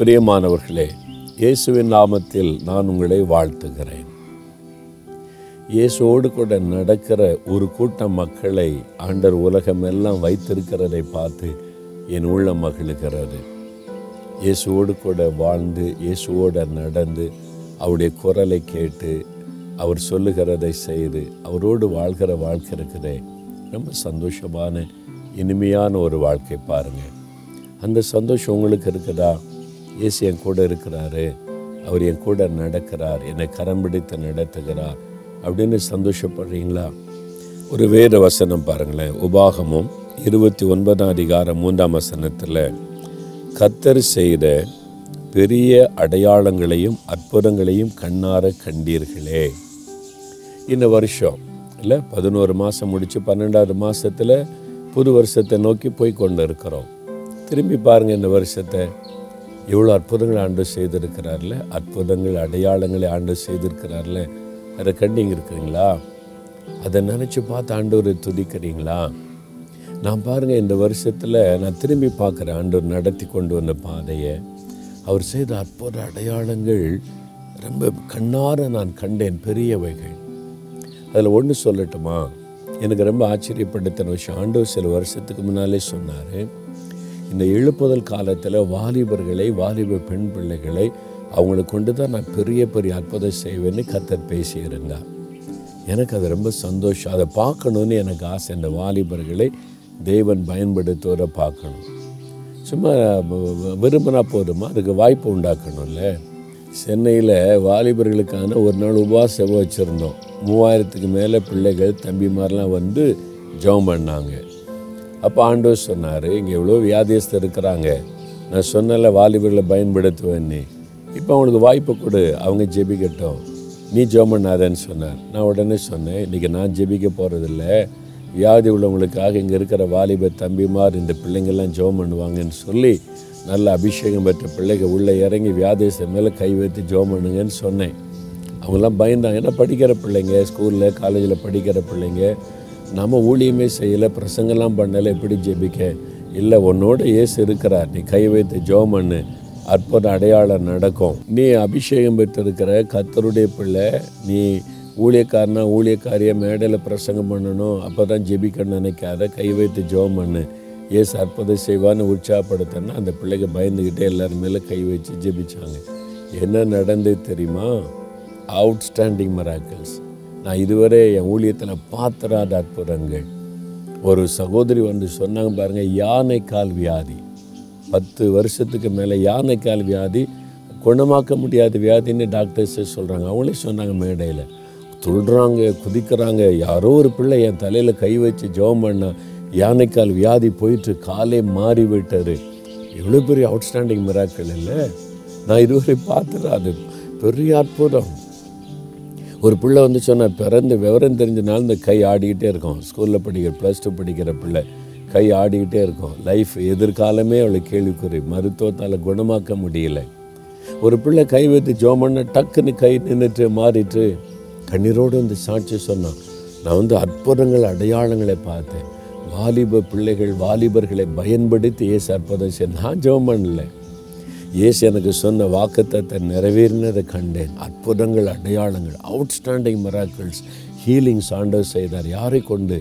பிரியமானவர்களே, இயேசுவின் நாமத்தில் நான் உங்களை வாழ்த்துகிறேன். இயேசுவோடு கூட நடக்கிற ஒரு கூட்டம் மக்களை ஆண்டவர் உலகமெல்லாம் வைத்திருக்கிறதை பார்த்து என் உள்ளம் மகிழ்கிறது. இயேசுவோடு கூட வாழ்ந்து, இயேசுவோடு நடந்து, அவருடைய குரலை கேட்டு, அவர் சொல்லுகிறதை செய்து, அவரோடு வாழ்கிற வாழ்க்கை இருக்கிற ரொம்ப சந்தோஷமான இனிமையான ஒரு வாழ்க்கை பாருங்கள். அந்த சந்தோஷம் உங்களுக்கு இருக்குதா? இயேசு என் கூட இருக்கிறாரு, அவர் என் கூட நடக்கிறார், என்னை கரம் பிடித்து நடத்துகிறார் அப்படின்னு சந்தோஷப்படுறீங்களா? ஒரு வேறு வசனம் பாருங்களேன், உபாகமும் 29:3 கர்த்தர் செய்த பெரிய அடையாளங்களையும் அற்புதங்களையும் கண்ணார கண்டீர்களே. இந்த வருஷம் இல்லை 11 மாதம் முடித்து 12வது மாதத்தில் புது வருஷத்தை நோக்கி போய் கொண்டு இருக்கிறோம். திரும்பி பாருங்கள், இந்த வருஷத்தை எவ்வளோ அற்புதங்களை ஆண்டு செய்திருக்கிறார்ல, அற்புதங்கள் அடையாளங்களை ஆண்டு செய்திருக்கிறார்ல, அதை கண்டிங்க இருக்கிறீங்களா? அதை நினச்சி பார்த்து ஆண்டவரை துதிக்கிறீங்களா? நான் பாருங்கள், இந்த வருஷத்தில் நான் திரும்பி பார்க்குறேன், ஆண்டவர் நடத்தி கொண்டு வந்த பாதையை, அவர் செய்த அற்புத அடையாளங்கள் ரொம்ப கண்ணார நான் கண்டேன், பெரியவைகள். அதில் ஒன்று சொல்லட்டுமா? எனக்கு ரொம்ப ஆச்சரியப்படுத்தின விஷயம், ஆண்டவர் சில வருஷத்துக்கு முன்னாலே சொன்னார், இந்த எழுப்புதல் காலத்தில் வாலிபர்களை, வாலிப பெண் பிள்ளைகளை அவங்கள கொண்டு தான் நான் பெரிய பெரிய அற்புதம் செய்வேன்னு கர்த்தர் பேசியிருந்தார். எனக்கு அது ரொம்ப சந்தோஷம், அதை பார்க்கணுன்னு எனக்கு ஆசை. இந்த வாலிபர்களை தேவன் பயன்படுத்துவதை பார்க்கணும். சும்மா விரும்பினா போதுமா? அதுக்கு வாய்ப்பு உண்டாக்கணும்ல. சென்னையில் வாலிபர்களுக்கான ஒரு நாள் உபவாசம் வச்சுருந்தோம். 3000க்கு மேலே பிள்ளைகள் தம்பிமாரெலாம் வந்து ஜெபம் பண்ணாங்க. அப்போ ஆண்டவர் சொன்னார், இங்கே எவ்வளோ வியாதியஸ்தர் இருக்கிறாங்க, நான் சொன்னல வாலிபர்களை பயன்படுத்துவேன்னு, இப்போ அவங்களுக்கு வாய்ப்பு கொடு, அவங்க ஜெபிக்கட்டும், நீ ஜெபம் பண்ணாதேன்னு சொன்னார். நான் உடனே சொன்னேன், இன்றைக்கி நான் ஜெபிக்க போகிறதில்ல, வியாதி உள்ளவங்களுக்காக இங்கே இருக்கிற வாலிப தம்பிமார், இந்த பிள்ளைங்கள்லாம் ஜெபம் பண்ணுவாங்கன்னு சொல்லி, நல்ல அபிஷேகம் பெற்ற பிள்ளைகள் உள்ளே இறங்கி வியாதேசம் மேலே கை வைத்து ஜெபம் பண்ணுங்கன்னு சொன்னேன். அவங்களாம் பயந்தாங்க, ஏன்னா படிக்கிற பிள்ளைங்க, ஸ்கூலில் காலேஜில் படிக்கிற பிள்ளைங்க, நம்ம ஊழியமே செய்யலை, பிரசங்கெல்லாம் பண்ணலை, எப்படி ஜெபிக்க? இல்லை, உன்னோட இயேசு இருக்கிறார், நீ கை வைத்து ஜெபம் பண்ணு, அற்புத அடையாளம் நடக்கும், நீ அபிஷேகம் பெற்றிருக்கிற கர்த்தருடைய பிள்ளை, நீ ஊழியக்காரனா ஊழியக்காரியை மேடையில் பிரசங்கம் பண்ணணும், அப்போ தான் ஜெபிக்கணும்னு நினைக்காத, கை வைத்து ஜெபம் பண்ணு, ஏசு அற்புதம் செய்வான்னு உற்சாகப்படுத்தன்னா அந்த பிள்ளைங்க பயந்துக்கிட்டே எல்லோரும் மேலே கை வச்சு ஜெபிச்சாங்க. என்ன நடந்தது தெரியுமா? அவுட்ஸ்டாண்டிங் மிராக்கிள்ஸ், நான் இதுவரை என் ஊழியத்தில் பார்த்துடாத அற்புதங்கள். ஒரு சகோதரி வந்து சொன்னாங்க பாருங்கள், யானைக்கால் வியாதி, 10 வருஷத்துக்கு மேலே யானைக்கால் வியாதி, குணமாக்க முடியாத வியாதின்னு டாக்டர்ஸே சொல்கிறாங்க. அவங்களே சொன்னாங்க மேடையில், துள்ளுறாங்க, குதிக்கிறாங்க, யாரோ ஒரு பிள்ளை என் தலையில் கை வச்சு ஜெபம் பண்ண யானைக்கால் வியாதி போயிட்டு காலே மாறி விட்டார். எவ்வளோ பெரிய அவுட்ஸ்டாண்டிங் மிராக்கள் இல்லை, நான் இதுவரை பார்த்துடாது பெரிய அற்புதம். ஒரு பிள்ளை வந்து சொன்னால், பிறந்து விவரம் தெரிஞ்சனால இந்த கை ஆடிக்கிட்டே இருக்கும், ஸ்கூலில் படிக்கிற +2 படிக்கிற பிள்ளை, கை ஆடிக்கிட்டே இருக்கும், லைஃப் எதிர்காலமே அவளுக்கு கேள்விக்குறி, மருத்துவத்தால் குணமாக்க முடியலை. ஒரு பிள்ளை கை வைத்து ஜெபம் பண்ண டக்குன்னு கை நின்றுட்டு மாறிட்டு கண்ணீரோடு வந்து சாட்சி சொன்னான், நான் வந்து அற்புதங்கள் அடையாளங்களை பார்த்தேன், வாலிப பிள்ளைகள் வாலிபர்களை பயன்படுத்தி இயேசு அற்புதம் செய்ய, நான் ஜெபம் பண்ணலை, இயேசு எனக்கு சொன்ன வாக்குத்தத்தை நிறைவேறினதை கண்டேன், அற்புதங்கள் அடையாளங்கள், அவுட்ஸ்டாண்டிங் மிராக்கிள்ஸ், ஹீலிங்ஸ் ஆண்டவர் செய்தார். யாரை கொண்டு?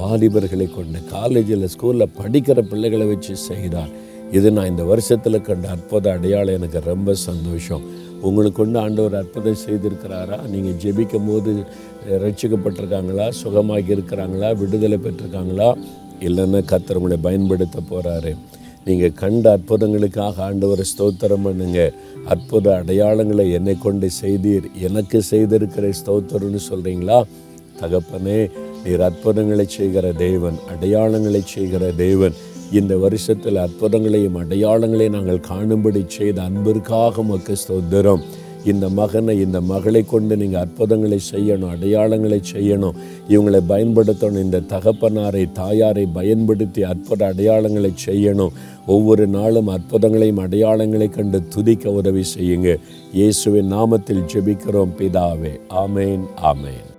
வாலிபர்களை கொண்டு, காலேஜில் ஸ்கூலில் படிக்கிற பிள்ளைகளை வச்சு செய்தார். இது நான் இந்த வருஷத்தில் கண்ட அற்புத அடையாளம், எனக்கு ரொம்ப சந்தோஷம். உங்களுக்கு கொண்டு ஆண்டவர் அற்புதம் செய்திருக்கிறாரா? நீங்கள் ஜெபிக்கும் போது ரட்சிக்கப்பட்டிருக்காங்களா? சுகமாகி இருக்கிறாங்களா? விடுதலை பெற்றிருக்காங்களா? இல்லைன்னா கர்த்தர் உங்களை பயன்படுத்த போகிறாரு. நீங்கள் கண்ட அற்புதங்களுக்காக ஆண்டவரை ஸ்தோத்திரம் பண்ணுங்க. அற்புத அடையாளங்களை என்னை கொண்டு செய்தீர், எனக்கு செய்திருக்கிற ஸ்தோத்திரம்னு சொல்கிறீங்களா? தகப்பனே, நீர் அற்புதங்களை செய்கிற தேவன், அடையாளங்களை செய்கிற தேவன், இந்த வருஷத்தில் அற்புதங்களையும் அடையாளங்களையும் நாங்கள் காணும்படி செய்த அன்பிற்காக உமக்கு ஸ்தோத்திரம். இந்த மகனை, இந்த மகளை கொண்டு நீங்கள் அற்புதங்களை செய்யணும், அடையாளங்களை செய்யணும், இவங்களை பயன்படுத்தணும், இந்த தகப்பனாரை தாயாரை பயன்படுத்தி அற்புத அடையாளங்களை செய்யணும். ஒவ்வொரு நாளும் அற்புதங்களையும் அடையாளங்களை கண்டு துதிக்க உதவி செய்யுங்க. இயேசுவின் நாமத்தில் ஜெபிக்கிறோம் பிதாவே, ஆமேன், ஆமேன்.